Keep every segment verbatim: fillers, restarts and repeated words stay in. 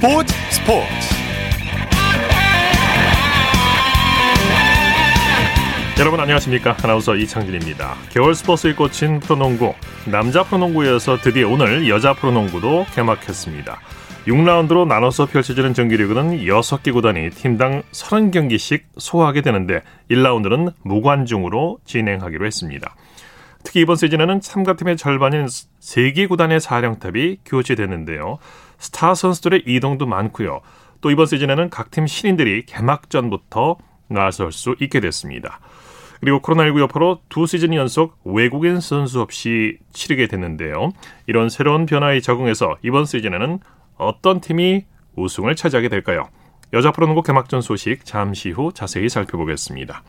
스포츠 스포츠 여러분 안녕하십니까. 아나운서 이창진입니다. 겨울 스포츠의 꽃인 프로농구, 남자 프로농구에서 드디어 오늘 여자 프로농구도 개막했습니다. 육 라운드로 나눠서 펼쳐지는 정규리그는 여섯 개 구단이 팀당 삼십 경기씩 소화하게 되는데 일 라운드는 무관중으로 진행하기로 했습니다. 특히 이번 시즌에는 참가팀의 절반인 세 개 구단의 사령탑이 교체됐는데요. 스타 선수들의 이동도 많고요. 또 이번 시즌에는 각 팀 신인들이 개막전부터 나설 수 있게 됐습니다. 그리고 코로나십구 여파로 두 시즌 연속 외국인 선수 없이 치르게 됐는데요. 이런 새로운 변화에 적응해서 이번 시즌에는 어떤 팀이 우승을 차지하게 될까요? 여자 프로농구 개막전 소식 잠시 후 자세히 살펴보겠습니다.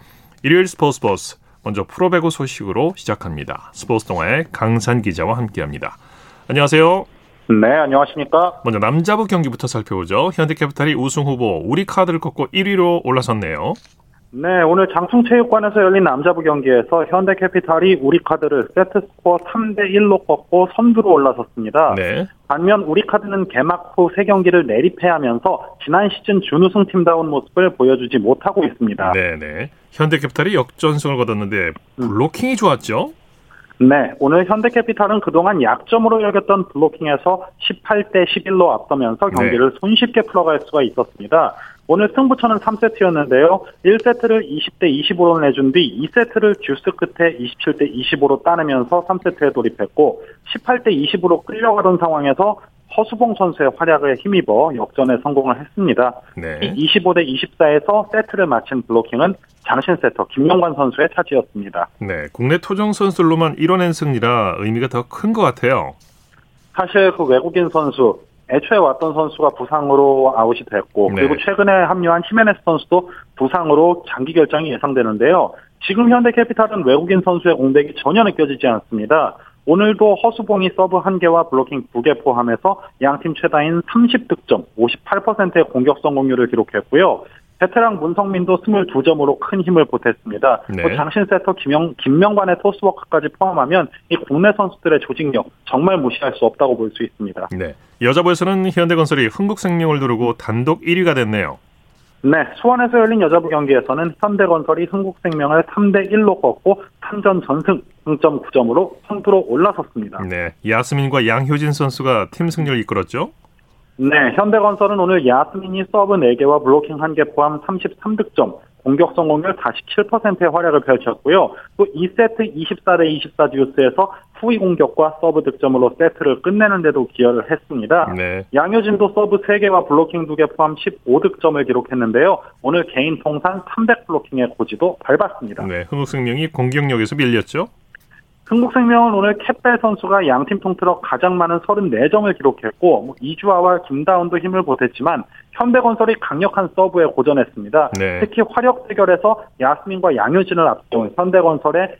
일요일 스포츠 버스, 먼저 프로배구 소식으로 시작합니다. 스포츠 동아의 강산 기자와 함께합니다. 안녕하세요. 네, 안녕하십니까. 먼저 남자부 경기부터 살펴보죠. 현대캐피탈이 우승 후보 우리카드를 꺾고 일 위로 올라섰네요. 네, 오늘 장충체육관에서 열린 남자부 경기에서 현대캐피탈이 우리카드를 세트스코어 삼 대 일로 꺾고 선두로 올라섰습니다. 네. 반면 우리카드는 개막 후 세 경기를 내리패하면서 지난 시즌 준우승팀다운 모습을 보여주지 못하고 있습니다. 네네. 현대캐피탈이 역전승을 거뒀는데 블로킹이 좋았죠? 네, 오늘 현대캐피탈은 그동안 약점으로 여겼던 블로킹에서 십팔 대 십일로 앞서면서 경기를 네. 손쉽게 풀어갈 수가 있었습니다. 오늘 승부처는 삼 세트였는데요. 일 세트를 이십 대 이십오로 내준 뒤 이 세트를 듀스 끝에 이십칠 대 이십오로 따내면서 삼 세트에 돌입했고 십팔 대 이십으로 끌려가던 상황에서 서수봉 선수의 활약에 힘입어 역전에 성공을 했습니다. 네. 이십오 대 이십사에서 세트를 마친 블로킹은 장신 세터 김용관 선수의 차지였습니다. 네, 국내 토종 선수로만 이뤄낸 승리라 의미가 더 큰 것 같아요. 사실 그 외국인 선수, 애초에 왔던 선수가 부상으로 아웃이 됐고 네. 그리고 최근에 합류한 히메네스 선수도 부상으로 장기 결정이 예상되는데요. 지금 현대캐피탈은 외국인 선수의 공백이 전혀 느껴지지 않습니다. 오늘도 허수봉이 서브 한 개와 블로킹 두 개 포함해서 양팀 최다인 삼십 득점, 오십팔 퍼센트의 공격 성공률을 기록했고요. 베테랑 문성민도 이십이 점으로 큰 힘을 보탰습니다. 네. 또 장신 세터 김영, 김명관의 토스워크까지 포함하면 이 국내 선수들의 조직력 정말 무시할 수 없다고 볼 수 있습니다. 네. 여자부에서는 현대건설이 흥국생명을 누르고 단독 일 위가 됐네요. 네, 수원에서 열린 여자부 경기에서는 현대건설이 흥국생명을 삼 대 일로 꺾고 삼 전 전승, 승점 구 점으로 선두로 올라섰습니다. 네, 야스민과 양효진 선수가 팀 승리를 이끌었죠? 네, 현대건설은 오늘 야스민이 서브 네 개와 블로킹 한 개 포함 삼십삼 득점, 공격 성공률 사십칠 퍼센트의 활약을 펼쳤고요. 또 이 세트 이십사 대 이십사 듀스에서 후위 공격과 서브 득점으로 세트를 끝내는 데도 기여를 했습니다. 네. 양효진도 서브 세 개와 블로킹 두 개 포함 십오 득점을 기록했는데요. 오늘 개인 통산 삼백 블로킹의 고지도 밟았습니다. 네, 흥국생명이 공격력에서 밀렸죠? 흥국생명은 오늘 캣벨 선수가 양팀 통틀어 가장 많은 삼십사 점을 기록했고 이주아와 김다운도 힘을 보탰지만 현대건설이 강력한 서브에 고전했습니다. 네. 특히 화력 대결에서 야스민과 양효진을 앞세운 현대건설의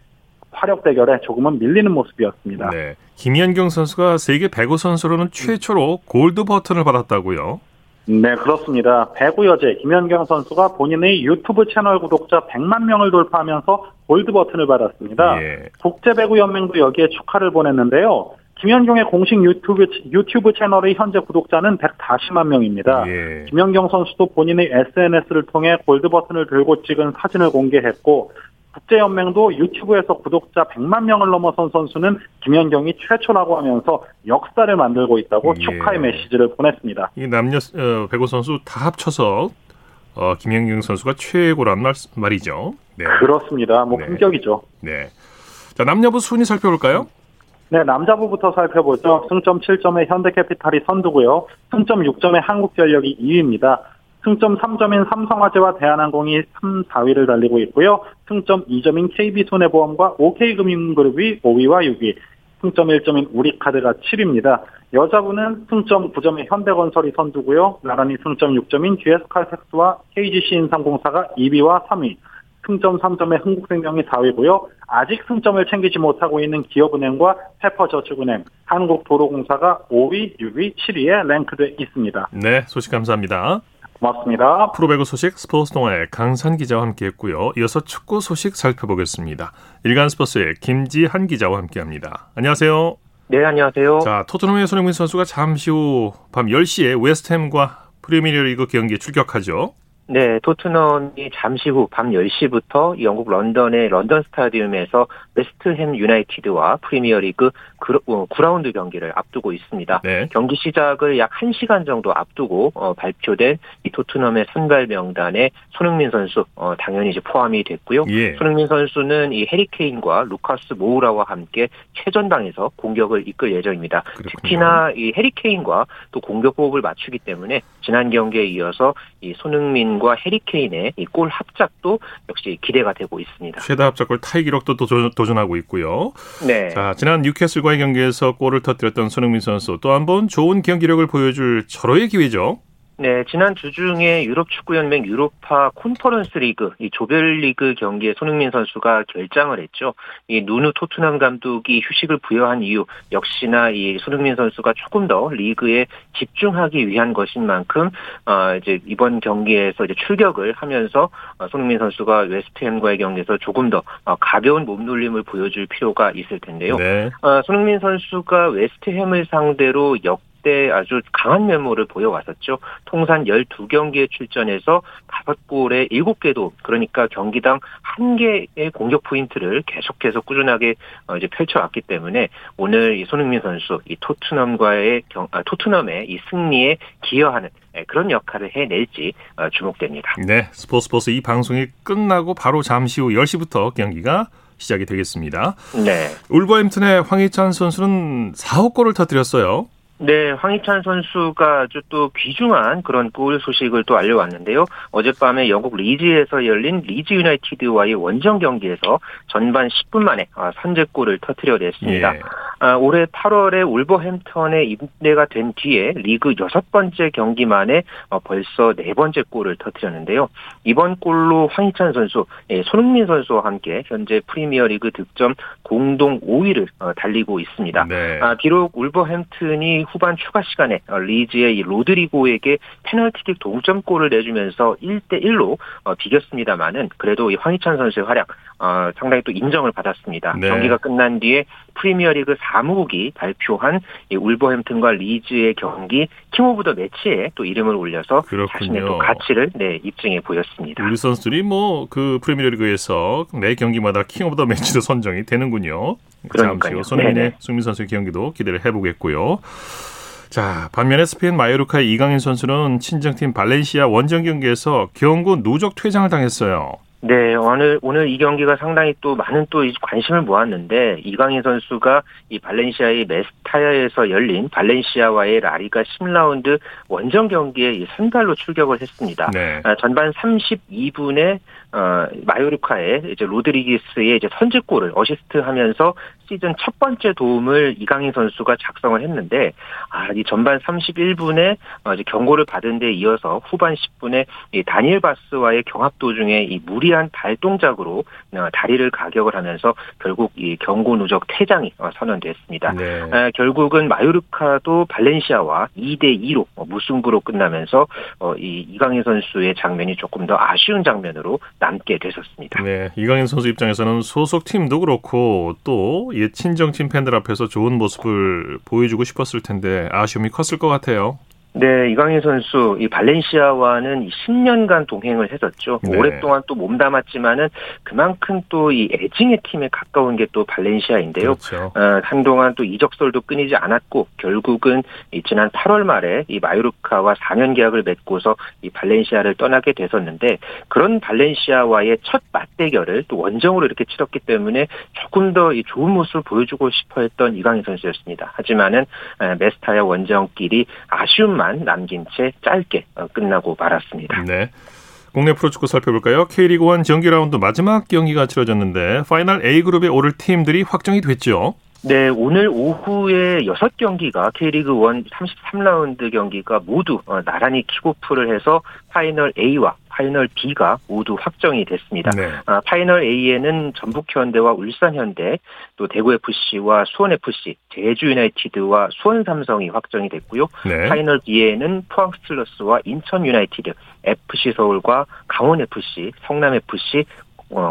화력 대결에 조금은 밀리는 모습이었습니다. 네. 김연경 선수가 세계 배구 선수로는 최초로 골드 버튼을 받았다고요? 네, 그렇습니다. 배구 여제 김연경 선수가 본인의 유튜브 채널 구독자 백만 명을 돌파하면서 골드 버튼을 받았습니다. 예. 국제배구연맹도 여기에 축하를 보냈는데요. 김연경의 공식 유튜브, 유튜브 채널의 현재 구독자는 백사십만 명입니다. 예. 김연경 선수도 본인의 에스엔에스를 통해 골드 버튼을 들고 찍은 사진을 공개했고 국제연맹도 유튜브에서 구독자 백만 명을 넘어선 선수는 김연경이 최초라고 하면서 역사를 만들고 있다고 예. 축하의 메시지를 보냈습니다. 이 남녀 어, 배구 선수 다 합쳐서 어, 김연경 선수가 최고란 말, 말이죠. 네. 그렇습니다. 뭐 네. 품격이죠. 네. 자, 남녀부 순위 살펴볼까요? 네, 남자부부터 살펴보죠. 승점 칠 점의 현대캐피탈이 선두고요. 승점 육 점의 한국전력이 이 위입니다. 승점 삼 점인 삼성화재와 대한항공이 삼, 사 위를 달리고 있고요. 승점 이 점인 케이비손해보험과 오케이금융그룹이 오 위와 육 위, 승점 일 점인 우리카드가 칠 위입니다. 여자부는 승점 구 점의 현대건설이 선두고요. 나란히 승점 육 점인 지에스칼텍스와 케이지씨인삼공사가 이 위와 삼 위, 승점 삼 점의 흥국생명이 사 위고요. 아직 승점을 챙기지 못하고 있는 기업은행과 페퍼저축은행, 한국도로공사가 오 위, 육 위, 칠 위에 랭크돼 있습니다. 네, 소식 감사합니다. 고맙습니다. 프로배구 소식 스포츠 동아의 강산 기자와 함께했고요. 이어서 축구 소식 살펴보겠습니다. 일간 스포츠의 김지한 기자와 함께합니다. 안녕하세요. 네, 안녕하세요. 자, 토트넘의 손흥민 선수가 잠시 후 밤 열 시에 웨스트햄과 프리미어리그 경기에 출격하죠. 네, 토트넘이 잠시 후 밤 열 시부터 영국 런던의 런던 스타디움에서 웨스트햄 유나이티드와 프리미어리그 구 라운드 경기를 앞두고 있습니다. 네. 경기 시작을 약 한 시간 정도 앞두고 어, 발표된 이 토트넘의 선발 명단에 손흥민 선수 어, 당연히 이제 포함이 됐고요. 예. 손흥민 선수는 이 해리케인과 루카스 모우라와 함께 최전방에서 공격을 이끌 예정입니다. 그렇군요. 특히나 이 해리케인과 또 공격 호흡을 맞추기 때문에 지난 경기에 이어서 이 손흥민 과 해리케인의 이 골 합작도 역시 기대가 되고 있습니다. 최다 합작골 타이 기록도 도전, 도전하고 있고요. 네. 자, 지난 뉴캐슬과의 경기에서 골을 터뜨렸던 손흥민 선수 또 한 번 좋은 경기력을 보여줄 절호의 기회죠. 네, 지난 주중에 유럽축구연맹 유로파 콘퍼런스 리그, 이 조별리그 경기에 손흥민 선수가 결장을 했죠. 이 누누 토트넘 감독이 휴식을 부여한 이유, 역시나 이 손흥민 선수가 조금 더 리그에 집중하기 위한 것인 만큼, 어, 이제 이번 경기에서 이제 출격을 하면서, 어, 손흥민 선수가 웨스트햄과의 경기에서 조금 더, 어, 가벼운 몸놀림을 보여줄 필요가 있을 텐데요. 네. 어, 손흥민 선수가 웨스트햄을 상대로 역 때 아주 강한 면모를 보여왔었죠. 통산 열두 경기에 출전해서 다섯 골에 일곱 개도, 그러니까 경기당 한 개의 공격 포인트를 계속해서 꾸준하게 이제 펼쳐왔기 때문에 오늘 이 손흥민 선수 이 토트넘과의 경, 아, 토트넘의 이 승리에 기여하는 그런 역할을 해낼지 주목됩니다. 네, 스포츠포스 이 방송이 끝나고 바로 잠시 후 열 시부터 경기가 시작이 되겠습니다. 네. 울버햄튼의 황희찬 선수는 사 호 골을 터뜨렸어요. 네, 황희찬 선수가 아주 또 귀중한 그런 골 소식을 또 알려왔는데요. 어젯밤에 영국 리즈에서 열린 리즈 유나이티드와의 원정 경기에서 전반 십 분 만에 선제골을 터뜨려냈습니다. 예. 아, 올해 팔월에 울버햄턴에 임대가 된 뒤에 리그 여섯 번째 경기 만에 벌써 네 번째 골을 터뜨렸는데요. 이번 골로 황희찬 선수, 손흥민 선수와 함께 현재 프리미어리그 득점 공동 오 위를 달리고 있습니다. 네. 아, 비록 울버햄튼이 후반 추가 시간에 리즈의 이 로드리고에게 페널티킥 동점골을 내주면서 일 대 일로 비겼습니다만은 그래도 이 황희찬 선수의 활약 어, 상당히 또 인정을 받았습니다. 네. 경기가 끝난 뒤에 프리미어리그 사무국이 발표한 이 울버햄튼과 리즈의 경기 킹 오브 더 매치에 또 이름을 올려서 그렇군요. 자신의 또 가치를 네, 입증해 보였습니다. 우리 선수들이 뭐 그 프리미어리그에서 매 경기마다 킹 오브 더 매치로 선정이 되는군요. 그러니까요. 손흥민의 손흥민 선수의 경기도 기대를 해보겠고요. 자, 반면에 스페인 마요르카의 이강인 선수는 친정팀 발렌시아 원정 경기에서 경고 누적 퇴장을 당했어요. 네, 오늘 오늘 이 경기가 상당히 또 많은 또 관심을 모았는데 이강인 선수가 이 발렌시아의 메스타야에서 열린 발렌시아와의 라리가 십 라운드 원정 경기에 이 선발로 출격을 했습니다. 네. 아, 전반 삼십이 분에 어, 마요르카의 이제 로드리기스의 이제 선제골을 어시스트하면서 시즌 첫 번째 도움을 이강인 선수가 작성을 했는데 아, 이 전반 삼십일 분에 어, 이제 경고를 받은 데 이어서 후반 십 분에 이 다니엘 바스와의 경합 도중에 이 무리 한 발동작으로 다리를 가격을 하면서 결국 이 경고 누적 퇴장이 선언됐습니다. 네. 결국은 마요르카도 발렌시아와 이 대 이로 무승부로 끝나면서 이 이강인 선수의 장면이 조금 더 아쉬운 장면으로 남게 됐었습니다. 네, 이강인 선수 입장에서는 소속팀도 그렇고 또 친정팀 팬들 앞에서 좋은 모습을 보여주고 싶었을 텐데 아쉬움이 컸을 것 같아요. 네, 이강인 선수, 이 발렌시아와는 십 년간 동행을 했었죠. 네. 오랫동안 또 몸담았지만은 그만큼 또 이 애증의 팀에 가까운 게 또 발렌시아인데요. 그렇죠. 어, 한동안 또 이적설도 끊이지 않았고 결국은 이 지난 팔월 말에 이 마요르카와 사 년 계약을 맺고서 이 발렌시아를 떠나게 됐었는데 그런 발렌시아와의 첫 맞대결을 또 원정으로 이렇게 치렀기 때문에 조금 더 이 좋은 모습을 보여주고 싶어 했던 이강인 선수였습니다. 하지만은 메스타야 원정길이 아쉬운 만 남긴 채 짧게 끝나고 말았습니다. 네, 국내 프로축구 살펴볼까요? K리그일 정규라운드 마지막 경기가 치러졌는데 파이널 A그룹에 오를 팀들이 확정이 됐죠? 네, 오늘 오후에 여섯 경기가 K리그일 삼십삼 라운드 경기가 모두 나란히 킥오프를 해서 파이널 A와 파이널 B가 모두 확정이 됐습니다. 네. 아, 파이널 A에는 전북현대와 울산현대, 또 대구에프씨와 수원에프씨, 제주유나이티드와 수원삼성이 확정이 됐고요. 네. 파이널 B에는 포항스틸러스와 인천유나이티드, 에프씨서울과 강원에프씨, 성남에프씨,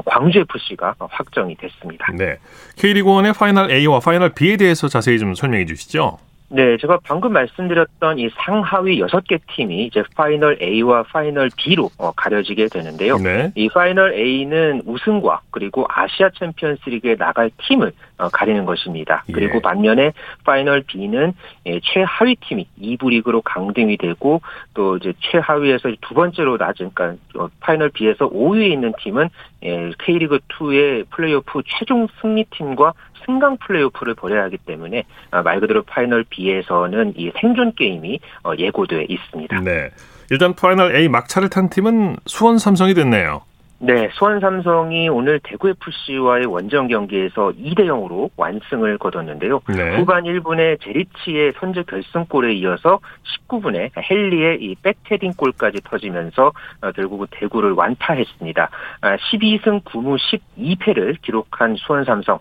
광주에프씨가 확정이 됐습니다. 네, K리그원의 파이널 A와 파이널 B에 대해서 자세히 좀 설명해 주시죠. 네, 제가 방금 말씀드렸던 이 상하위 여섯 개 팀이 이제 파이널 A와 파이널 B로 어, 가려지게 되는데요. 네. 이 파이널 A는 우승과 그리고 아시아 챔피언스 리그에 나갈 팀을 어, 가리는 것입니다. 예. 그리고 반면에 파이널 B는 예, 최하위 팀이 이 부 리그로 강등이 되고 또 이제 최하위에서 두 번째로 낮은, 그러니까 파이널 B에서 오 위에 있는 팀은 예, K리그이의 플레이오프 최종 승리팀과 승강 플레이오프를 벌여야 하기 때문에 말 그대로 파이널 B에서는 이 생존 게임이 예고돼 있습니다. 네, 일단 파이널 A 막차를 탄 팀은 수원 삼성이 됐네요. 네, 수원 삼성이 오늘 대구에프씨와의 원정 경기에서 이 대 영으로 완승을 거뒀는데요. 네. 후반 일 분에 제리치의 선제 결승골에 이어서 십구 분에 헨리의 이 백헤딩골까지 터지면서 결국은 대구를 완파했습니다. 십이 승 구 무 십이 패를 기록한 수원 삼성,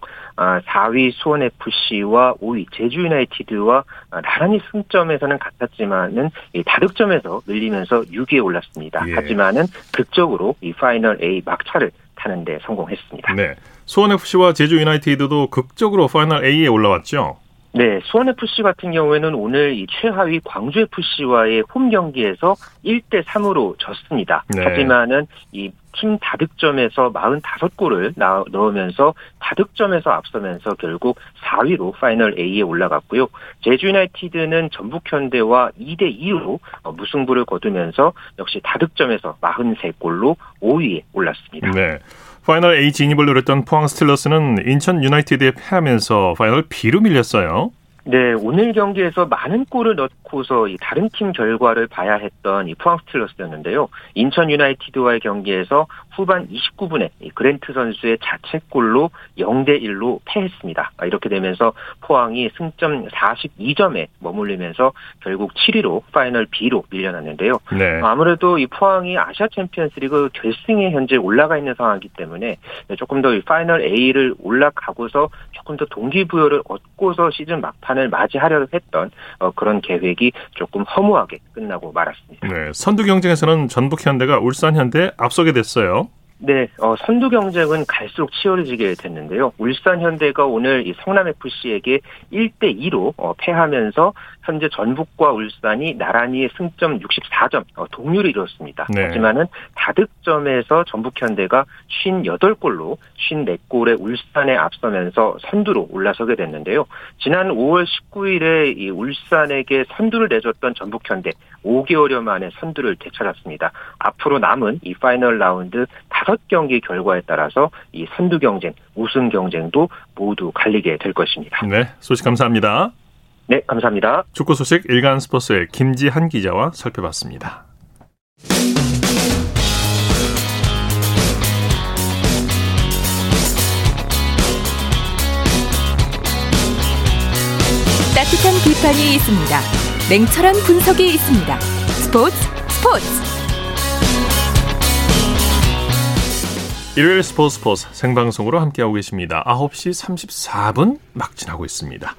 사 위 수원에프씨와 오 위 제주유나이티드와 나란히 승점에서는 같았지만은 다득점에서 밀리면서 육 위에 올랐습니다. 예. 하지만은 극적으로 이 파이널 A 막차를 타는 데 성공했습니다. 네, 수원에프씨와 제주유나이티드도 극적으로 파이널 A에 올라왔죠? 네, 수원에프씨 같은 경우에는 오늘 이 최하위 광주에프씨와의 홈 경기에서 일 대 삼으로 졌습니다. 네. 하지만은 이 팀 다득점에서 사십오 골을 넣으면서 다득점에서 앞서면서 결국 사 위로 파이널 A에 올라갔고요. 제주유나이티드는 전북현대와 이 대 이로 무승부를 거두면서 역시 다득점에서 사십삼 골로 오 위에 올랐습니다. 네, 파이널 A 진입을 노렸던 포항 스틸러스는 인천유나이티드에 패하면서 파이널 B로 밀렸어요. 네, 오늘 경기에서 많은 골을 넣고서 이 다른 팀 결과를 봐야 했던 이 포항 스틸러스였는데요. 인천 유나이티드와의 경기에서 후반 이십구 분에 이 그랜트 선수의 자책골로 영 대 일로 패했습니다. 이렇게 되면서 포항이 승점 사십이 점에 머물리면서 결국 칠 위로 파이널 B로 밀려났는데요. 네. 아무래도 이 포항이 아시아 챔피언스리그 결승에 현재 올라가 있는 상황이기 때문에 조금 더 이 파이널 A를 올라가고서 조금 더 동기부여를 얻고서 시즌 막판 을 맞이하려 했던 어, 그런 계획이 조금 허무하게 끝나고 말았습니다. 네, 선두 경쟁에서는 전북현대가 울산현대에 앞서게 됐어요. 네, 어, 선두 경쟁은 갈수록 치열해지게 됐는데요. 울산현대가 오늘 이 성남에프씨에게 일 대 이로 어, 패하면서 현재 전북과 울산이 나란히 승점 육십사 점, 어, 동률을 이뤘습니다. 네. 하지만은 다득점에서 전북현대가 오십팔 골로 오십사 골에 울산에 앞서면서 선두로 올라서게 됐는데요. 지난 오월 십구일에 이 울산에게 선두를 내줬던 전북현대 오 개월여 만에 선두를 되찾았습니다. 앞으로 남은 이 파이널 라운드 다섯 경기 결과에 따라서 이 선두 경쟁, 우승 경쟁도 모두 갈리게 될 것입니다. 네, 소식 감사합니다. 네, 감사합니다. 축구 소식 일간스포츠의 김지한 기자와 살펴봤습니다. 따뜻한 비판이 있습니다. 냉철한 분석이 있습니다. 스포츠 스포츠 일요일 스포츠 스포츠 생방송으로 함께하고 계십니다. 아홉 시 삼십사 분 막 지나고 있습니다.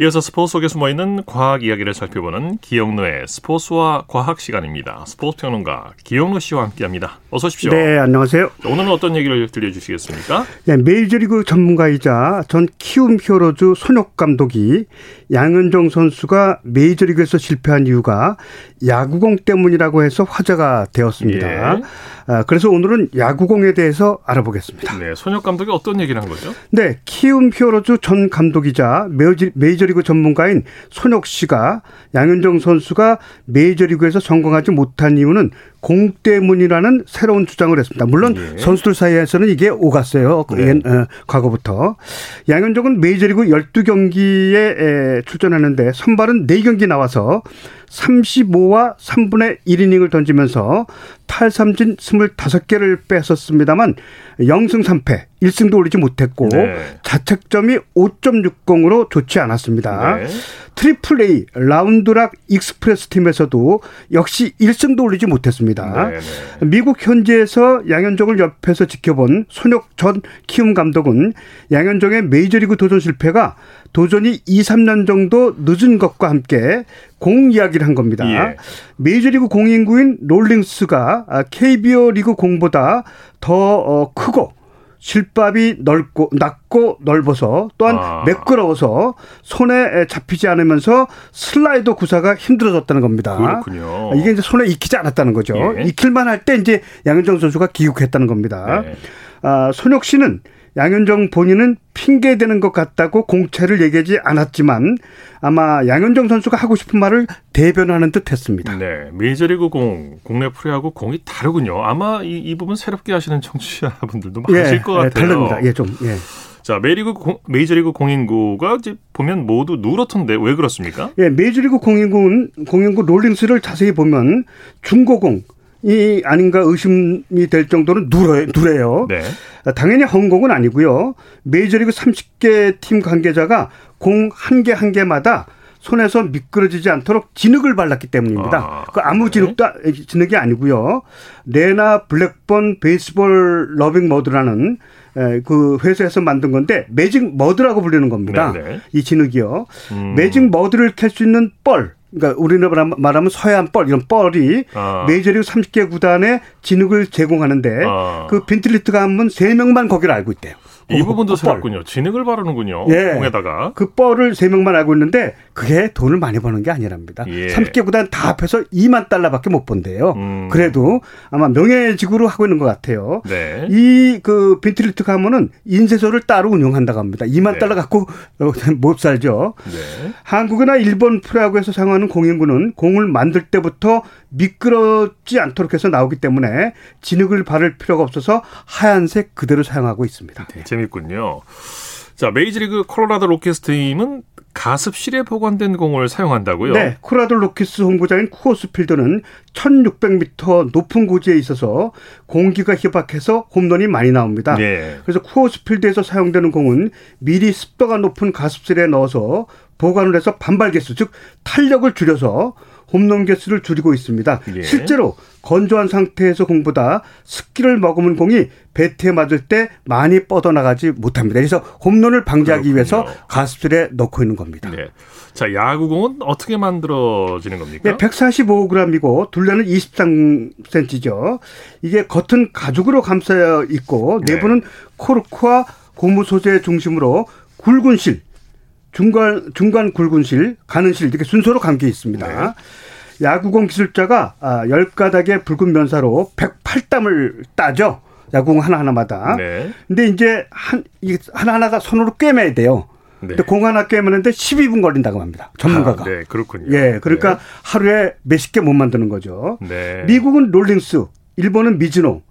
이어서 스포츠 속에 숨어있는 과학 이야기를 살펴보는 기영로의 스포츠와 과학 시간입니다. 스포츠 평론가 기영로 씨와 함께합니다. 어서 오십시오. 네, 안녕하세요. 오늘은 어떤 얘기를 들려주시겠습니까? 네, 메이저리그 전문가이자 전 키움 히어로즈 손혁 감독이 양은정 선수가 메이저리그에서 실패한 이유가 야구공 때문이라고 해서 화제가 되었습니다. 예. 그래서 오늘은 야구공에 대해서 알아보겠습니다. 네, 손혁 감독이 어떤 얘기를 한 거죠? 네, 키움 히어로즈 전 감독이자 메이저리그 전문가인 손혁 씨가 양현종 선수가 메이저리그에서 성공하지 못한 이유는 공 때문이라는 새로운 주장을 했습니다. 물론 예. 선수들 사이에서는 이게 오갔어요. 네. 과거부터. 양현종은 메이저리그 열두 경기에 출전하는데 선발은 네 경기 나와서 삼십오와 삼분의 일 이닝을 던지면서 탈삼진 스물다섯 개를 뺐었습니다만 영 승 삼 패, 일 승도 올리지 못했고 네. 자책점이 오 점 육공으로 좋지 않았습니다. 네. 트리플 A 라운드락 익스프레스 팀에서도 역시 일 승도 올리지 못했습니다. 네. 네. 미국 현지에서 양현종을 옆에서 지켜본 손혁 전 키움 감독은 양현종의 메이저리그 도전 실패가 도전이 이, 삼 년 정도 늦은 것과 함께 공 이야기를 한 겁니다. 예. 메이저리그 공인구인 롤링스가 케이비오 리그 공보다 더 크고 실밥이 넓고 낮고 넓어서 또한 아. 매끄러워서 손에 잡히지 않으면서 슬라이더 구사가 힘들어졌다는 겁니다. 그렇군요. 이게 이제 손에 익히지 않았다는 거죠. 예. 익힐만 할 때 이제 양현종 선수가 기국했다는 겁니다. 네. 아, 손혁 씨는 양현종 본인은 핑계대는 것 같다고 공채를 얘기하지 않았지만 아마 양현종 선수가 하고 싶은 말을 대변하는 듯 했습니다. 네, 메이저리그 공, 국내 프로야구 공이 다르군요. 아마 이, 이 부분 새롭게 하시는 청취자분들도 많으실 예, 것 같아요. 예, 다릅니다. 예, 좀, 예. 자, 메이저리그, 공, 메이저리그 공인구가 이제 보면 모두 누렇던데 왜 그렇습니까? 예, 메이저리그 공인구는 공인구 롤링스를 자세히 보면 중고공. 이 아닌가 의심이 될 정도로 누래, 누래요. 네. 당연히 헌공은 아니고요. 메이저리그 서른 개 팀 관계자가 공 한 개 한 개마다 손에서 미끄러지지 않도록 진흙을 발랐기 때문입니다. 아, 그 아무 진흙도 네. 진흙이 아니고요. 레나 블랙본 베이스볼 러빙 머드라는 그 회사에서 만든 건데 매직 머드라고 불리는 겁니다. 네, 네. 이 진흙이요. 음. 매직 머드를 캘 수 있는 뻘. 그러니까 우리나라 말하면 서해안 뻘 이런 뻘이 아. 메이저리그 서른 개 구단에 진흙을 제공하는데 아. 그 빈틀리트 가문 세 명만 거기를 알고 있대요. 이 부분도 새롭군요. 진흙을 바르는군요. 예. 공에다가. 그 뻘을 세 명만 알고 있는데 그게 돈을 많이 버는 게 아니랍니다. 예. 서른 개 구단 다 합해서 이만 달러밖에 못 번대요. 음. 그래도 아마 명예직으로 하고 있는 것 같아요. 네. 이 그 빈틀리트 가문은 인쇄소를 따로 운영한다고 합니다. 이만 네. 달러 갖고 못 살죠. 네. 한국이나 일본 프로야구에서 사용하는 공인구는 공을 만들 때부터 미끄럽지 않도록 해서 나오기 때문에 진흙을 바를 필요가 없어서 하얀색 그대로 사용하고 있습니다. 네. 재밌군요. 자, 메이저리그 콜로라도 로키스 팀은 가습실에 보관된 공을 사용한다고요? 네. 콜로라도 로키스 홈구장인 쿠어스필드는 천육백 미터 높은 고지에 있어서 공기가 희박해서 홈런이 많이 나옵니다. 네. 그래서 쿠어스필드에서 사용되는 공은 미리 습도가 높은 가습실에 넣어서 보관을 해서 반발 개수, 즉 탄력을 줄여서 홈런 개수를 줄이고 있습니다. 예. 실제로 건조한 상태에서 공보다 습기를 머금은 공이 배트에 맞을 때 많이 뻗어나가지 못합니다. 그래서 홈런을 방지하기 그렇군요. 위해서 가습실에 넣고 있는 겁니다. 네. 자, 야구공은 어떻게 만들어지는 겁니까? 네, 백사십오 그램이고 둘레는 이십삼 센티미터죠. 이게 겉은 가죽으로 감싸여 있고 네. 내부는 코르크와 고무 소재 중심으로 굵은 실, 중간, 중간 굵은 실, 가는 실 이렇게 순서로 감겨 있습니다. 네. 야구공 기술자가 열 가닥의 붉은 면사로 백팔 담을 따죠. 야구공 하나하나마다. 네. 근데 이제 한, 하나하나가 손으로 꿰매야 돼요. 네. 근데 공 하나 꿰매는데 십이 분 걸린다고 합니다. 전문가가. 아, 네, 그렇군요. 예, 그러니까 네. 하루에 몇십 개 못 만드는 거죠. 네. 미국은 롤링스, 일본은 미즈노.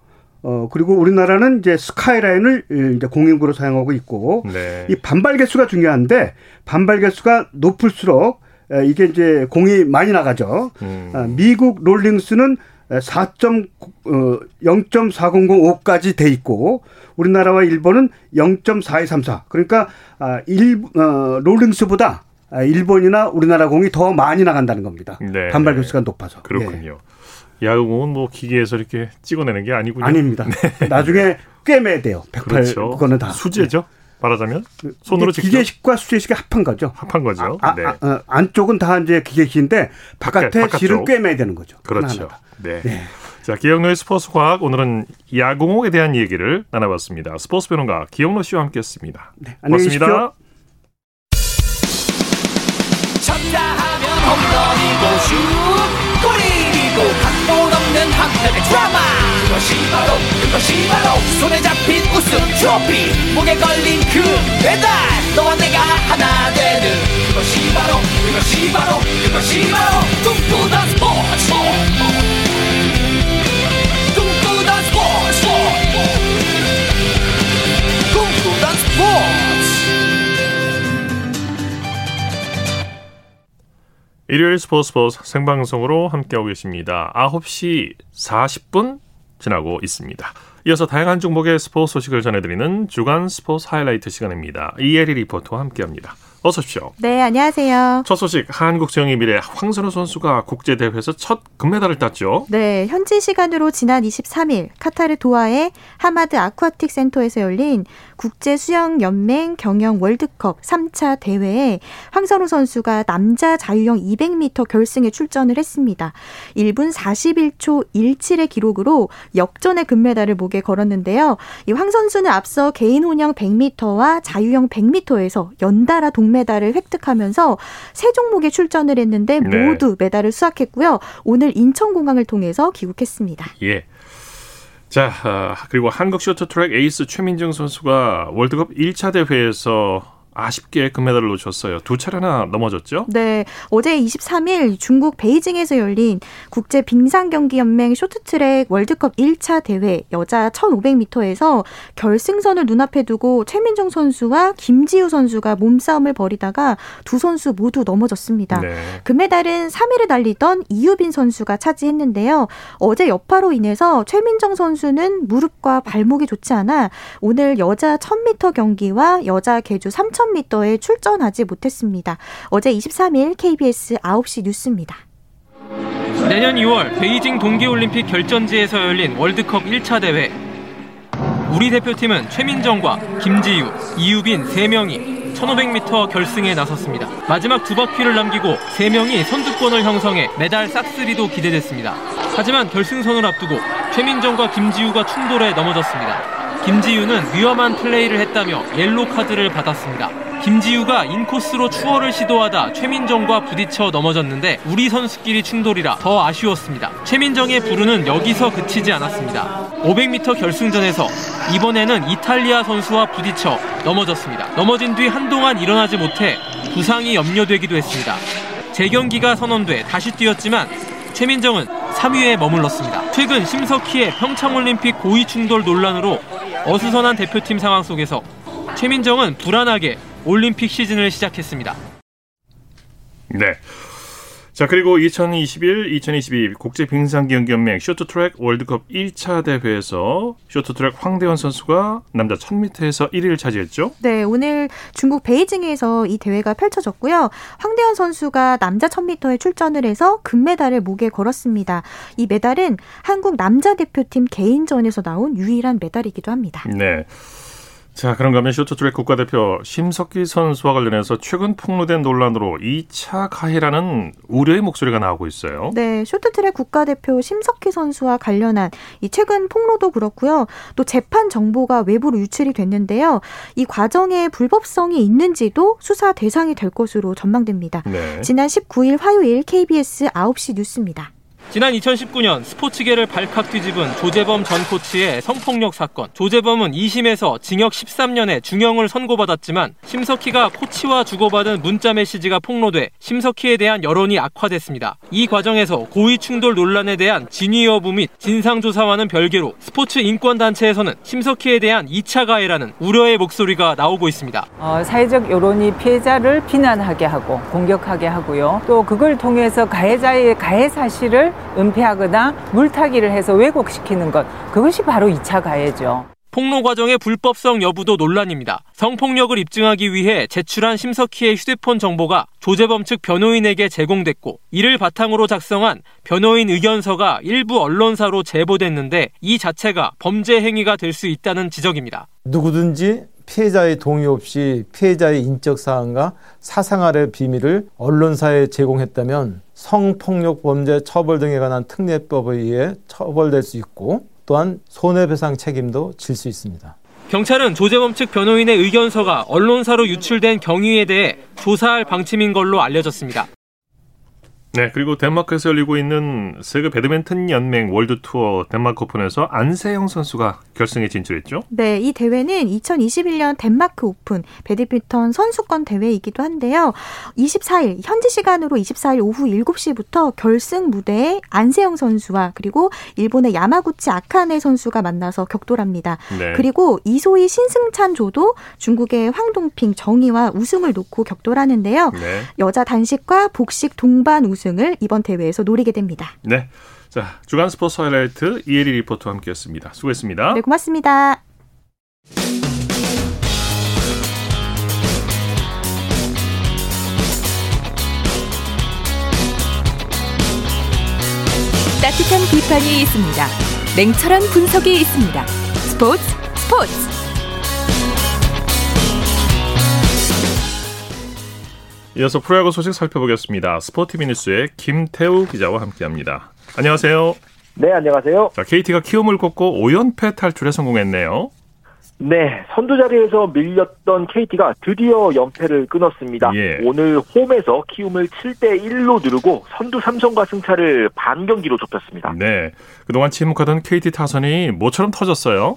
어 그리고 우리나라는 이제 스카이라인을 이제 공인구로 사용하고 있고 네. 이 반발 개수가 중요한데 반발 개수가 높을수록 이게 이제 공이 많이 나가죠. 음. 미국 롤링스는 영 점 사공공오까지 돼 있고 우리나라와 일본은 영 점 사이삼사. 그러니까 일 어, 롤링스보다 일본이나 우리나라 공이 더 많이 나간다는 겁니다. 네. 반발 개수가 높아서. 그렇군요. 예. 야구공은 뭐 기계에서 이렇게 찍어내는 게 아니군요. 아닙니다. 네. 나중에 꿰매야 돼요. 백팔 그렇죠. 그거는 다 수제죠. 네. 말하자면 손으로 직접 기계식과 수제식이 합한 거죠. 합한 거죠. 아, 아, 네. 아, 아, 안쪽은 다 이제 기계식인데 바깥에 바깥, 실은 꿰매야 되는 거죠. 그렇죠. 네. 네. 자, 기영로의 스포츠 과학 오늘은 야구공에 대한 얘기를 나눠봤습니다. 스포츠 변호가 기영로 씨와 함께했습니다. 네. 안녕히 계십시오. 쳤다하면 홈런이고 슛 골인이고 각본 없는 한편의 드라마 그것이 바로 그것이 바로 손에 잡힌 우승 트로피 목에 걸린 그 배달 너와 내가 하나 되는 그것이 바로 그것이 바로 그것이 바로 꿈꾸던 스포츠 꿈꾸던 스포츠 꿈꾸던 스포츠 일요일 스포츠 스포츠 생방송으로 함께하고 계십니다. 아홉 시 사십 분 지나고 있습니다. 이어서 다양한 종목의 스포츠 소식을 전해드리는 주간 스포츠 하이라이트 시간입니다. 이혜리 리포터와 함께합니다. 어서 오십시오. 네, 안녕하세요. 첫 소식, 한국 수영의 미래 황선우 선수가 국제대회에서 첫 금메달을 땄죠. 네, 현지 시간으로 지난 이십삼일 카타르 도하의 하마드 아쿠아틱 센터에서 열린 국제수영연맹 경영 월드컵 삼 차 대회에 황선우 선수가 남자 자유형 이백 미터 결승에 출전을 했습니다. 일 분 사십일 초 일칠의 기록으로 역전의 금메달을 목에 걸었는데요. 이 황 선수는 앞서 개인 혼영 백 미터와 자유형 백 미터에서 연달아 동 메달을 획득하면서 세 종목에 출전을 했는데 모두 네. 메달을 수확했고요. 오늘 인천공항을 통해서 귀국했습니다. 예. 자, 그리고 한국 쇼트트랙 에이스 최민정 선수가 월드컵 일 차 대회에서 아쉽게 금메달을 놓쳤어요. 두 차례나 넘어졌죠? 네. 어제 이십삼일 중국 베이징에서 열린 국제 빙상경기연맹 쇼트트랙 월드컵 일 차 대회 여자 천오백 미터에서 결승선을 눈앞에 두고 최민정 선수와 김지우 선수가 몸싸움을 벌이다가 두 선수 모두 넘어졌습니다. 네. 금메달은 삼 위를 달리던 이유빈 선수가 차지했는데요. 어제 여파로 인해서 최민정 선수는 무릎과 발목이 좋지 않아 오늘 여자 천 미터 경기와 여자 계주 삼천 미터 미터에 출전하지 못했습니다. 어제 이십삼일 케이비에스 아홉 시 뉴스입니다. 내년 이월 베이징 동계올림픽 결전지에서 열린 월드컵 일 차 대회. 우리 대표팀은 최민정과 김지우, 이유빈 세 명이 천오백 미터 결승에 나섰습니다. 마지막 두 바퀴를 남기고 세 명이 선두권을 형성해 메달 싹쓸이도 기대됐습니다. 하지만 결승선을 앞두고 최민정과 김지우가 충돌해 넘어졌습니다. 김지우는 위험한 플레이를 했다며 옐로 카드를 받았습니다. 김지우가 인코스로 추월을 시도하다 최민정과 부딪혀 넘어졌는데 우리 선수끼리 충돌이라 더 아쉬웠습니다. 최민정의 불운은 여기서 그치지 않았습니다. 오백 미터 결승전에서 이번에는 이탈리아 선수와 부딪혀 넘어졌습니다. 넘어진 뒤 한동안 일어나지 못해 부상이 염려되기도 했습니다. 재경기가 선언돼 다시 뛰었지만 최민정은 삼 위에 머물렀습니다. 최근 심석희의 평창올림픽 고의 충돌 논란으로 어수선한 대표팀 상황 속에서 최민정은 불안하게 올림픽 시즌을 시작했습니다. 네. 자, 그리고 이천이십일 이천이십이 국제빙상경기연맹 쇼트트랙 월드컵 일 차 대회에서 쇼트트랙 황대헌 선수가 남자 천 미터에서 일 위를 차지했죠? 네, 오늘 중국 베이징에서 이 대회가 펼쳐졌고요. 황대헌 선수가 남자 천 미터에 출전을 해서 금메달을 목에 걸었습니다. 이 메달은 한국 남자 대표팀 개인전에서 나온 유일한 메달이기도 합니다. 네. 자, 그런가 하면 쇼트트랙 국가대표 심석희 선수와 관련해서 최근 폭로된 논란으로 이 차 가해라는 우려의 목소리가 나오고 있어요. 네, 쇼트트랙 국가대표 심석희 선수와 관련한 이 최근 폭로도 그렇고요. 또 재판 정보가 외부로 유출이 됐는데요. 이 과정에 불법성이 있는지도 수사 대상이 될 것으로 전망됩니다. 네. 지난 십구일 화요일 케이비에스 아홉 시 뉴스입니다. 지난 이천십구년 스포츠계를 발칵 뒤집은 조재범 전 코치의 성폭력 사건. 조재범은 이심에서 징역 십삼 년의 중형을 선고받았지만 심석희가 코치와 주고받은 문자 메시지가 폭로돼 심석희에 대한 여론이 악화됐습니다. 이 과정에서 고의 충돌 논란에 대한 진위 여부 및 진상조사와는 별개로 스포츠 인권단체에서는 심석희에 대한 이 차 가해라는 우려의 목소리가 나오고 있습니다. 어, 사회적 여론이 피해자를 비난하게 하고 공격하게 하고요. 또 그걸 통해서 가해자의 가해 사실을 은폐하거나 물타기를 해서 왜곡시키는 것, 그것이 바로 이 차 가해죠. 폭로 과정의 불법성 여부도 논란입니다. 성폭력을 입증하기 위해 제출한 심석희의 휴대폰 정보가 조재범 측 변호인에게 제공됐고 이를 바탕으로 작성한 변호인 의견서가 일부 언론사로 제보됐는데 이 자체가 범죄 행위가 될 수 있다는 지적입니다. 누구든지 피해자의 동의 없이 피해자의 인적 사항과 사생활의 비밀을 언론사에 제공했다면 성폭력 범죄 처벌 등에 관한 특례법에 의해 처벌될 수 있고 또한 손해배상 책임도 질 수 있습니다. 경찰은 조재범 측 변호인의 의견서가 언론사로 유출된 경위에 대해 조사할 방침인 걸로 알려졌습니다. 네, 그리고 덴마크에서 열리고 있는 세계 배드민턴 연맹 월드투어 덴마크 오픈에서 안세영 선수가 결승에 진출했죠? 네, 이 대회는 이천이십일년 덴마크 오픈 배드민턴 선수권 대회이기도 한데요. 이십사일, 현지 시간으로 이십사일 오후 일곱 시부터 결승 무대에 안세영 선수와 그리고 일본의 야마구치 아카네 선수가 만나서 격돌합니다. 네. 그리고 이소희 신승찬 조도 중국의 황동핑 정희와 우승을 놓고 격돌하는데요. 네. 여자 단식과 복식 동반 우승 승을 이번 대회에서 노리게 됩니다. 네, 자, 주간 스포츠 하이라이트 이혜리 리포터와 함께했습니다. 수고했습니다. 네, 고맙습니다. 따뜻한 비판이 있습니다. 냉철한 분석이 있습니다. 스포츠 스포츠. 이어서 프로야구 소식 살펴보겠습니다. 스포티비 뉴스의 김태우 기자와 함께합니다. 안녕하세요. 네, 안녕하세요. 자, 케이티가 키움을 꺾고 오 연패 탈출에 성공했네요. 네, 선두 자리에서 밀렸던 케이티가 드디어 연패를 끊었습니다. 예. 오늘 홈에서 키움을 칠 대 일로 누르고 선두 삼성과 승차를 반 경기로 좁혔습니다. 네, 그동안 침묵하던 케이티 타선이 모처럼 터졌어요.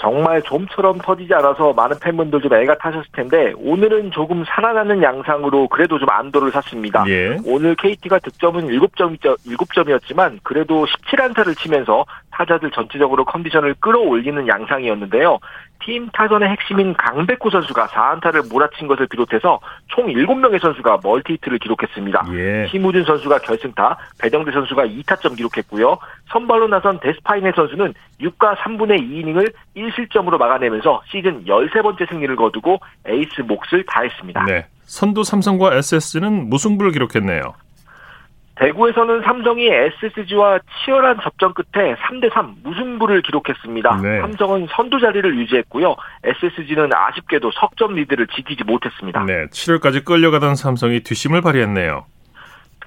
정말 좀처럼 터지지 않아서 많은 팬분들 좀 애가 타셨을 텐데 오늘은 조금 살아나는 양상으로 그래도 좀 안도를 샀습니다. 예. 오늘 케이티가 득점은 일곱 점이었지만 그래도 십칠 안타를 치면서 타자들 전체적으로 컨디션을 끌어올리는 양상이었는데요. 팀 타선의 핵심인 강백호 선수가 사 안타를 몰아친 것을 비롯해서 총 일곱 명의 선수가 멀티히트를 기록했습니다. 예. 심우준 선수가 결승타, 배정대 선수가 이 타점 기록했고요. 선발로 나선 데스파이네 선수는 육과 삼분의 이 이닝을 일 실점으로 막아내면서 시즌 열세 번째 승리를 거두고 에이스 몫을 다했습니다. 네, 선두 삼성과 에스에스는 무승부를 기록했네요. 대구에서는 삼성이 에스에스지와 치열한 접전 끝에 삼 대 삼 무승부를 기록했습니다. 네. 삼성은 선두 자리를 유지했고요. 에스에스지는 아쉽게도 석점 리드를 지키지 못했습니다. 네, 칠 회까지 끌려가던 삼성이 뒷심을 발휘했네요.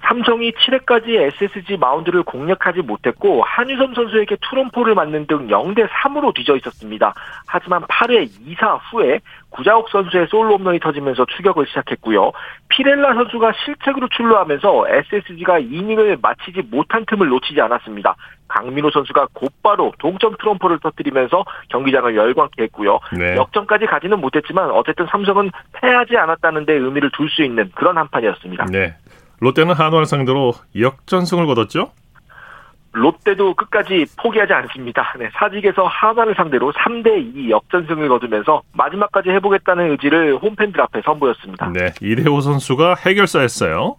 삼성이 칠 회까지 에스에스지 마운드를 공략하지 못했고 한유섬 선수에게 투런포를 맞는 등 영 대 삼으로 뒤져 있었습니다. 하지만 팔 회 이 사 후에 구자욱 선수의 솔로 홈런이 터지면서 추격을 시작했고요. 피렐라 선수가 실책으로 출루하면서 에스에스지가 이닝을 마치지 못한 틈을 놓치지 않았습니다. 강민호 선수가 곧바로 동점 트럼프를 터뜨리면서 경기장을 열광케 했고요. 네. 역전까지 가지는 못했지만 어쨌든 삼성은 패하지 않았다는 데 의미를 둘 수 있는 그런 한판이었습니다. 네. 롯데는 한화를 상대로 역전승을 거뒀죠? 롯데도 끝까지 포기하지 않습니다. 네, 사직에서 한화를 상대로 삼 대 이 역전승을 거두면서 마지막까지 해보겠다는 의지를 홈팬들 앞에 선보였습니다. 네, 이대호 선수가 해결사였어요.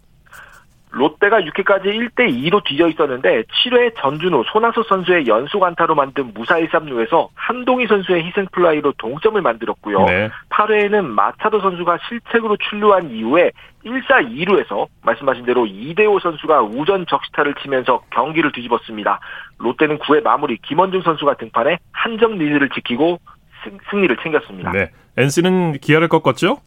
롯데가 육 회까지 일 대 이로 뒤져 있었는데 칠 회 전준우, 손아섭 선수의 연속 안타로 만든 무사히 삼루에서 한동희 선수의 희생플라이로 동점을 만들었고요. 네. 팔 회에는 마차도 선수가 실책으로 출루한 이후에 일 사 이루에서 말씀하신 대로 이대호 선수가 우전 적시타를 치면서 경기를 뒤집었습니다. 롯데는 구 회 마무리 김원중 선수가 등판해 한 점 리드를 지키고 승, 승리를 챙겼습니다. 네. 엔씨는 기아를 꺾었죠?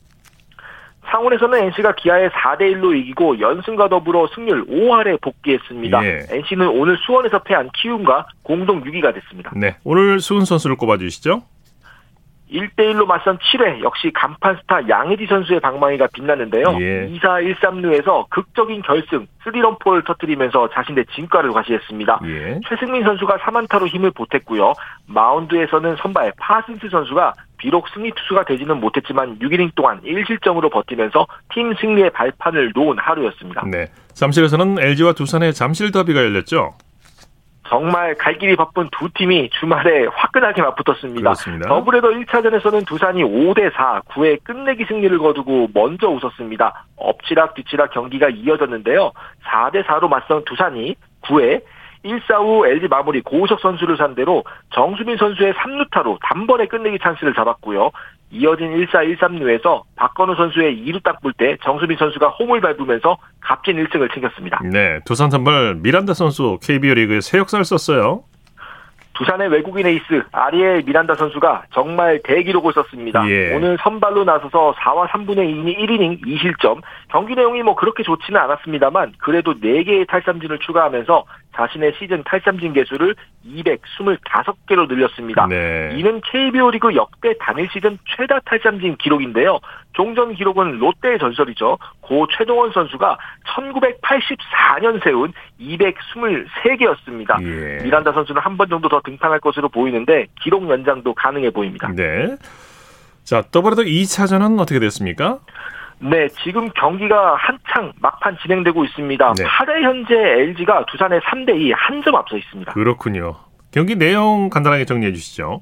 상원에서는 엔씨가 기아에 사 대 일로 이기고 연승과 더불어 승률 오 할에 복귀했습니다. 예. 엔씨는 오늘 수원에서 패한 키움과 공동 육 위가 됐습니다. 네, 오늘 수훈 선수를 꼽아주시죠. 일 대 일로 맞선 칠 회 역시 간판 스타 양의지 선수의 방망이가 빛났는데요. 예. 이 사 일 삼루에서 극적인 결승 쓰리런포를 터뜨리면서 자신의 진가를 과시했습니다. 예. 최승민 선수가 삼 안타로 힘을 보탰고요. 마운드에서는 선발 파슨스 선수가 비록 승리 투수가 되지는 못했지만 육 이닝 동안 일 실점으로 버티면서 팀 승리의 발판을 놓은 하루였습니다. 네, 잠실에서는 엘지와 두산의 잠실 더비가 열렸죠. 정말 갈 길이 바쁜 두 팀이 주말에 화끈하게 맞붙었습니다. 그렇습니다. 더블헤더 일 차전에서는 두산이 오 대 사, 구 회 끝내기 승리를 거두고 먼저 웃었습니다. 엎치락 뒤치락 경기가 이어졌는데요. 사 대 사로 맞선 두산이 구 회 일 사 후 엘지 마무리 고우석 선수를 상대로 정수빈 선수의 삼 루타로 단번에 끝내기 찬스를 잡았고요. 이어진 일 사 일 삼루에서 박건우 선수의 이 루 딱 볼 때 정수빈 선수가 홈을 밟으면서 값진 일 승을 챙겼습니다. 네, 두산 선발 미란다 선수 케이비오 리그에 새 역사를 썼어요. 두산의 외국인 에이스 아리엘 미란다 선수가 정말 대기록을 썼습니다. 예. 오늘 선발로 나서서 사와 삼분의 이 이닝 일 이닝 이 실점, 경기 내용이 뭐 그렇게 좋지는 않았습니다만 그래도 네 개의 탈삼진을 추가하면서 자신의 시즌 탈삼진 개수를 이백이십오 개로 늘렸습니다. 네. 이는 케이비오 리그 역대 단일 시즌 최다 탈삼진 기록인데요. 종전 기록은 롯데의 전설이죠. 고 최동원 선수가 천구백팔십사 년 세운 이백이십삼 개였습니다. 예. 미란다 선수는 한 번 정도 더 등판할 것으로 보이는데 기록 연장도 가능해 보입니다. 네. 자, 더블헤더 이 차전은 어떻게 됐습니까? 네, 지금 경기가 한창 막판 진행되고 있습니다. 네. 팔 회 현재 엘지가 두산에 삼 대 이 한 점 앞서 있습니다. 그렇군요. 경기 내용 간단하게 정리해 주시죠.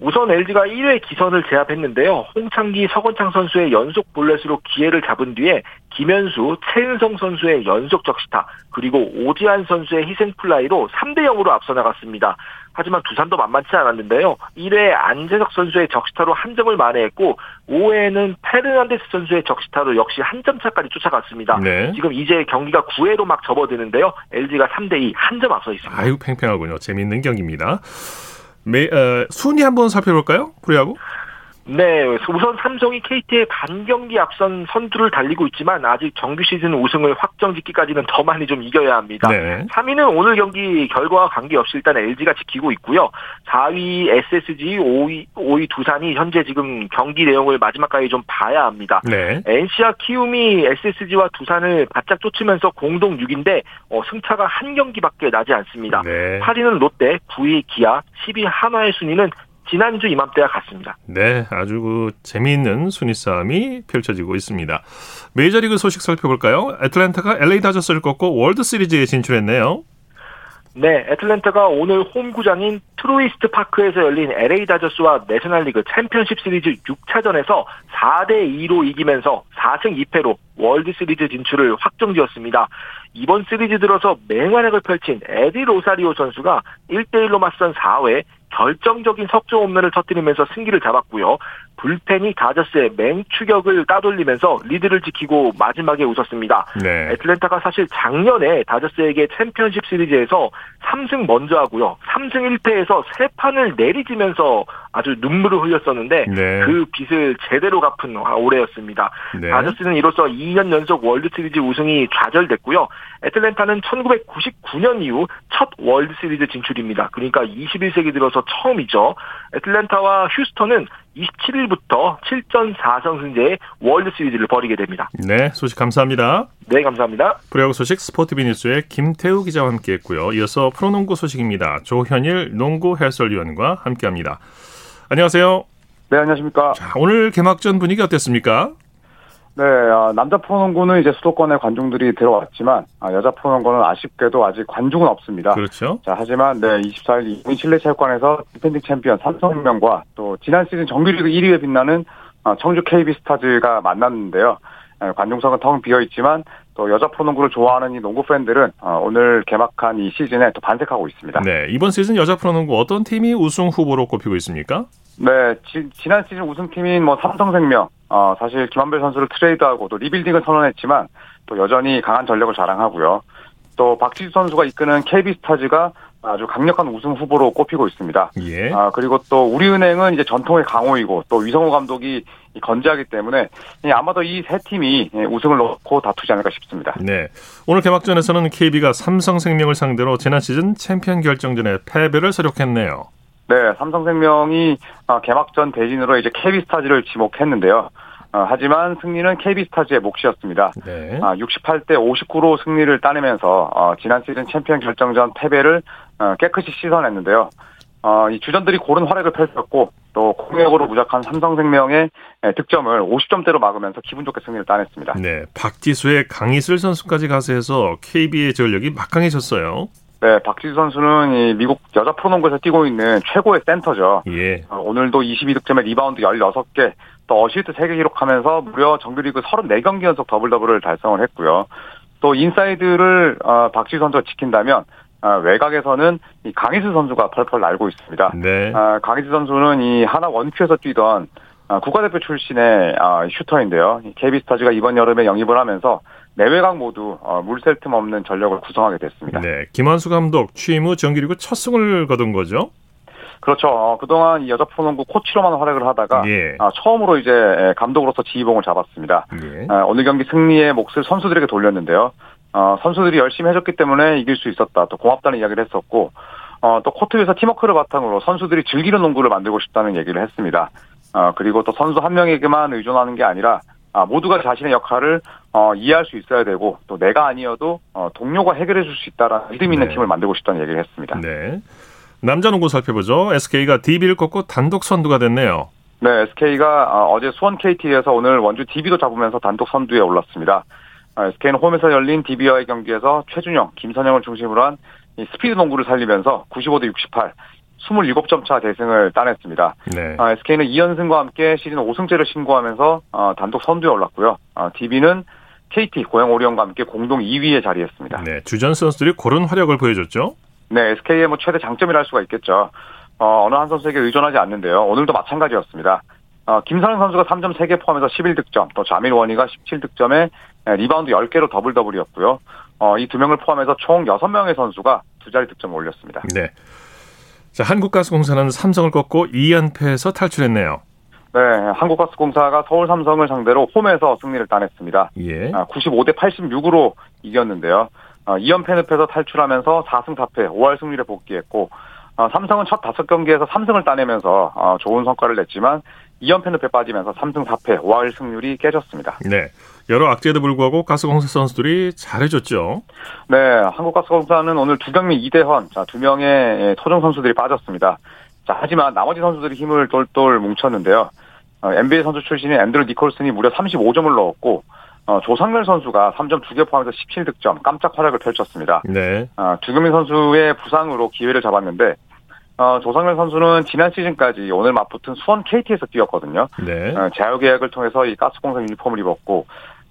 우선 엘지가 일 회 기선을 제압했는데요. 홍창기, 서건창 선수의 연속 볼넷으로 기회를 잡은 뒤에 김현수, 최은성 선수의 연속 적시타, 그리고 오지환 선수의 희생플라이로 삼 대 영으로 앞서 나갔습니다. 하지만 두산도 만만치 않았는데요. 일 회 안재석 선수의 적시타로 한 점을 만회했고 오 회에는 페르난데스 선수의 적시타로 역시 한 점 차까지 쫓아갔습니다. 네. 지금 이제 경기가 구 회로 막 접어드는데요. 엘지가 삼 대 이 한 점 앞서 있습니다. 아유, 팽팽하군요. 재미있는 경기입니다. 매, 어, 순위 한번 살펴볼까요? 프로야구? 네, 우선 삼성이 케이티의 반경기 앞선 선두를 달리고 있지만 아직 정규 시즌 우승을 확정짓기까지는 더 많이 좀 이겨야 합니다. 네. 삼 위는 오늘 경기 결과와 관계없이 일단 엘지가 지키고 있고요. 사 위 에스에스지, 오 위, 오 위 두산이 현재 지금 경기 내용을 마지막까지 좀 봐야 합니다. 네. 엔씨와 키움이 에스에스지와 두산을 바짝 쫓으면서 공동 육 위인데 어, 승차가 한 경기밖에 나지 않습니다. 네. 팔 위는 롯데, 구 위 기아, 십 위 한화의 순위는 지난주 이맘때와 같습니다. 네, 아주 그 재미있는 순위 싸움이 펼쳐지고 있습니다. 메이저리그 소식 살펴볼까요? 애틀랜타가 엘에이 다저스를 꺾고 월드시리즈에 진출했네요. 네, 애틀랜타가 오늘 홈구장인 트로이스트 파크에서 열린 엘에이 다저스와 내셔널리그 챔피언십 시리즈 육 차전에서 사 대 이로 이기면서 사 승 이 패로 월드시리즈 진출을 확정지었습니다. 이번 시리즈 들어서 맹활약을 펼친 에디 로사리오 선수가 일 대 일로 맞선 사 회 결정적인 석점 홈런을 터뜨리면서 승기를 잡았고요. 불펜이 다저스의 맹추격을 따돌리면서 리드를 지키고 마지막에 웃었습니다. 네. 애틀랜타가 사실 작년에 다저스에게 챔피언십 시리즈에서 삼 승 먼저 하고요. 삼 승 일 패에서 세 판을 내리지면서 아주 눈물을 흘렸었는데 네. 그 빚을 제대로 갚은 올해였습니다. 네. 다저스는 이로써 이 년 연속 월드시리즈 우승이 좌절됐고요. 애틀랜타는 천구백구십구 년 이후 첫 월드시리즈 진출입니다. 그러니까 이십일 세기 들어서 처음이죠. 애틀랜타와 휴스턴은 이십칠 일부터 칠 전 사 승 승제의 월드시리즈를 벌이게 됩니다. 네, 소식 감사합니다. 네, 감사합니다. 프로야구 소식 스포티비 뉴스의 김태우 기자와 함께했고요. 이어서 프로농구 소식입니다. 조현일 농구 해설위원과 함께합니다. 안녕하세요. 네, 안녕하십니까. 자, 오늘 개막전 분위기 어땠습니까? 네, 아, 남자 프로농구는 이제 수도권에 관중들이 들어왔지만 아, 여자 프로농구는 아쉽게도 아직 관중은 없습니다. 그렇죠. 자, 하지만 네, 이십사 일 이유빈 실내체육관에서 디펜딩 챔피언 삼성혁명과 또 지난 시즌 정규리그 일 위에 빛나는 아, 청주 케이비스타즈가 만났는데요. 아, 관중석은 텅 비어있지만 또 여자 프로농구를 좋아하는 이 농구 팬들은 아, 오늘 개막한 이 시즌에 또 반색하고 있습니다. 네, 이번 시즌 여자 프로농구 어떤 팀이 우승 후보로 꼽히고 있습니까? 네, 지, 지난 시즌 우승팀인 뭐 삼성생명, 어, 사실 김한별 선수를 트레이드하고 또 리빌딩을 선언했지만 또 여전히 강한 전력을 자랑하고요. 또 박지수 선수가 이끄는 케이비스타즈가 아주 강력한 우승 후보로 꼽히고 있습니다. 예. 아, 그리고 또 우리은행은 이제 전통의 강호이고 또 위성호 감독이 건재하기 때문에 아마도 이 세 팀이 우승을 놓고 다투지 않을까 싶습니다. 네. 오늘 개막전에서는 케이비가 삼성생명을 상대로 지난 시즌 챔피언 결정전에 패배를 서력했네요. 네, 삼성생명이 개막전 대진으로 이제 케이비스타즈를 지목했는데요. 하지만 승리는 케이비스타즈의 몫이었습니다. 네. 육십팔 대 오십구로 승리를 따내면서 지난 시즌 챔피언 결정전 패배를 깨끗이 씻어냈는데요. 이 주전들이 고른 활약을 펼쳤고 또 공격으로 무작한 삼성생명의 득점을 오십 점대로 막으면서 기분 좋게 승리를 따냈습니다. 네, 박지수의 강희슬 선수까지 가세해서 케이비의 전력이 막강해졌어요. 네, 박지수 선수는 이 미국 여자 프로농구에서 뛰고 있는 최고의 센터죠. 예. 어, 오늘도 이십이 득점에 리바운드 열여섯 개, 또 어시스트 세 개 기록하면서 무려 정규리그 삼십사 경기 연속 더블더블을 달성을 했고요. 또 인사이드를 어, 박지수 선수가 지킨다면 어, 외곽에서는 이 강희수 선수가 펄펄 날고 있습니다. 네. 어, 강희수 선수는 이 하나 원큐에서 뛰던 어, 국가대표 출신의 어, 슈터인데요. 케이비스타즈가 이번 여름에 영입을 하면서 내외각 모두 물샐 틈 없는 전력을 구성하게 됐습니다. 네, 김한수 감독 취임 후 정규리그 첫 승을 거둔 거죠? 그렇죠. 그동안 여자 프로농구 코치로만 활약을 하다가 예. 처음으로 이제 감독으로서 지휘봉을 잡았습니다. 예. 오늘 경기 승리의 몫을 선수들에게 돌렸는데요. 선수들이 열심히 해줬기 때문에 이길 수 있었다. 또 고맙다는 이야기를 했었고 또 코트 위에서 팀워크를 바탕으로 선수들이 즐기는 농구를 만들고 싶다는 얘기를 했습니다. 그리고 또 선수 한 명에게만 의존하는 게 아니라 아, 모두가 자신의 역할을 어, 이해할 수 있어야 되고 또 내가 아니어도 어, 동료가 해결해 줄 수 있다라는 믿음 있는 네. 팀을 만들고 싶다는 얘기를 했습니다. 네, 남자 농구 살펴보죠. 에스케이가 디비를 꺾고 단독 선두가 됐네요. 네, 에스케이가 어제 수원 케이티에서 오늘 원주 디비도 잡으면서 단독 선두에 올랐습니다. 에스케이는 홈에서 열린 디비와의 경기에서 최준영, 김선영을 중심으로 한 이 스피드 농구를 살리면서 구십오 대 육십팔, 이십칠 점 차 대승을 따냈습니다. 네. 아, 에스케이는 이 연승과 함께 시즌 오 승째를 신고하면서 어, 단독 선두에 올랐고요. 아, 디비는 케이티, 고양 오리온과 함께 공동 이 위에 자리했습니다. 네, 주전 선수들이 고른 활약을 보여줬죠? 네, 에스케이의 뭐 최대 장점이라 할 수가 있겠죠. 어, 어느 한 선수에게 의존하지 않는데요. 오늘도 마찬가지였습니다. 어, 김선영 선수가 삼 점 세 개 포함해서 십일 득점, 또 자밀 원희가 십칠 득점에 리바운드 열 개로 더블 더블이었고요. 어, 이 두 명을 포함해서 총 여섯 명의 선수가 두 자리 득점을 올렸습니다. 네. 자, 한국가스공사는 삼성을 꺾고 이 연패에서 탈출했네요. 네, 한국가스공사가 서울 삼성을 상대로 홈에서 승리를 따냈습니다. 예. 구십오 대 팔십육으로 이겼는데요. 이 연패 늪에서 탈출하면서 사 승 사 패, 오 할 승률에 복귀했고, 삼성은 첫 다섯 경기에서 삼 승을 따내면서 좋은 성과를 냈지만 이 연패 늪에 빠지면서 삼 승 사 패, 오 할 승률이 깨졌습니다. 네, 여러 악재에도 불구하고 가스공사 선수들이 잘해줬죠. 네, 한국가스공사는 오늘 두경민, 이대헌, 자, 두 명의 토종 선수들이 빠졌습니다. 자, 하지만 나머지 선수들이 힘을 똘똘 뭉쳤는데요. 어, 엔비에이 선수 출신인 앤드루 니콜슨이 무려 삼십오 점을 넣었고, 어, 조상렬 선수가 삼 점 두 개 포함해서 십칠 득점, 깜짝 활약을 펼쳤습니다. 네. 어, 두경민 선수의 부상으로 기회를 잡았는데, 어, 조상렬 선수는 지난 시즌까지 오늘 맞붙은 수원 케이티에서 뛰었거든요. 네. 어, 재활계약을 통해서 이 가스공사 유니폼을 입었고,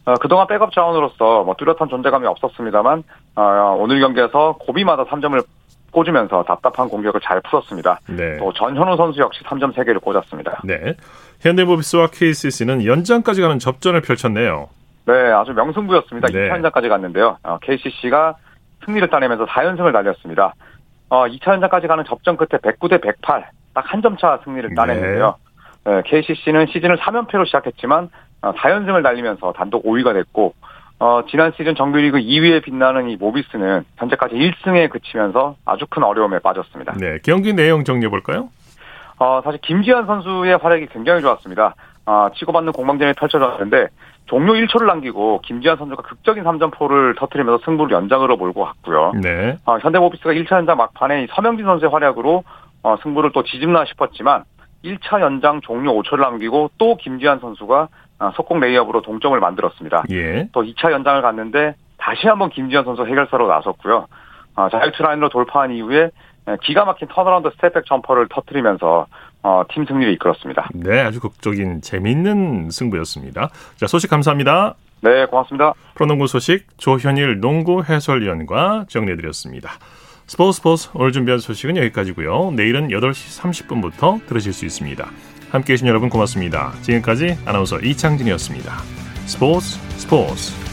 어, 그동안 백업 자원으로서 뭐 뚜렷한 존재감이 없었습니다만, 어, 오늘 경기에서 고비마다 삼 점을 꽂으면서 답답한 공격을 잘 풀었습니다. 네. 또 전현우 선수 역시 삼 점 세 개를 꽂았습니다. 네. 현대모비스와 케이씨씨는 연장까지 가는 접전을 펼쳤네요. 네, 아주 명승부였습니다. 네. 이 차 연장까지 갔는데요. 어, 케이씨씨가 승리를 따내면서 사 연승을 달렸습니다. 어, 이 차 연장까지 가는 접전 끝에 백구 대 백팔, 딱 한 점 차 승리를 따냈는데요. 네. 네, 케이씨씨는 시즌을 삼 연패로 시작했지만 어, 사 연승을 달리면서 단독 오 위가 됐고, 어, 지난 시즌 정규리그 이 위에 빛나는 이 모비스는 현재까지 일 승에 그치면서 아주 큰 어려움에 빠졌습니다. 네, 경기 내용 정리해볼까요? 어, 사실 김지한 선수의 활약이 굉장히 좋았습니다. 어, 치고받는 공방전이 펼쳐졌는데 종료 일 초를 남기고 김지한 선수가 극적인 삼 점포를 터뜨리면서 승부를 연장으로 몰고 갔고요. 네. 어, 현대모비스가 일 차 연장 막판에 이 서명진 선수의 활약으로 어, 승부를 또 뒤집나 싶었지만 일 차 연장 종료 오 초를 남기고 또 김지한 선수가 속공 레이업으로 동점을 만들었습니다. 예. 또 이 차 연장을 갔는데 다시 한번 김지현 선수 해결사로 나섰고요. 어, 자유투 라인으로 돌파한 이후에 기가 막힌 턴어라운드 스텝백 점퍼를 터뜨리면서 어, 팀 승리를 이끌었습니다. 네, 아주 극적인 재미있는 승부였습니다. 자, 소식 감사합니다. 네, 고맙습니다. 프로농구 소식 조현일 농구 해설위원과 정리해드렸습니다. 스포츠 스포츠 오늘 준비한 소식은 여기까지고요. 내일은 여덟 시 삼십 분부터 들으실 수 있습니다. 함께해 주신 여러분 고맙습니다. 지금까지 아나운서 이창진이었습니다. 스포츠 스포츠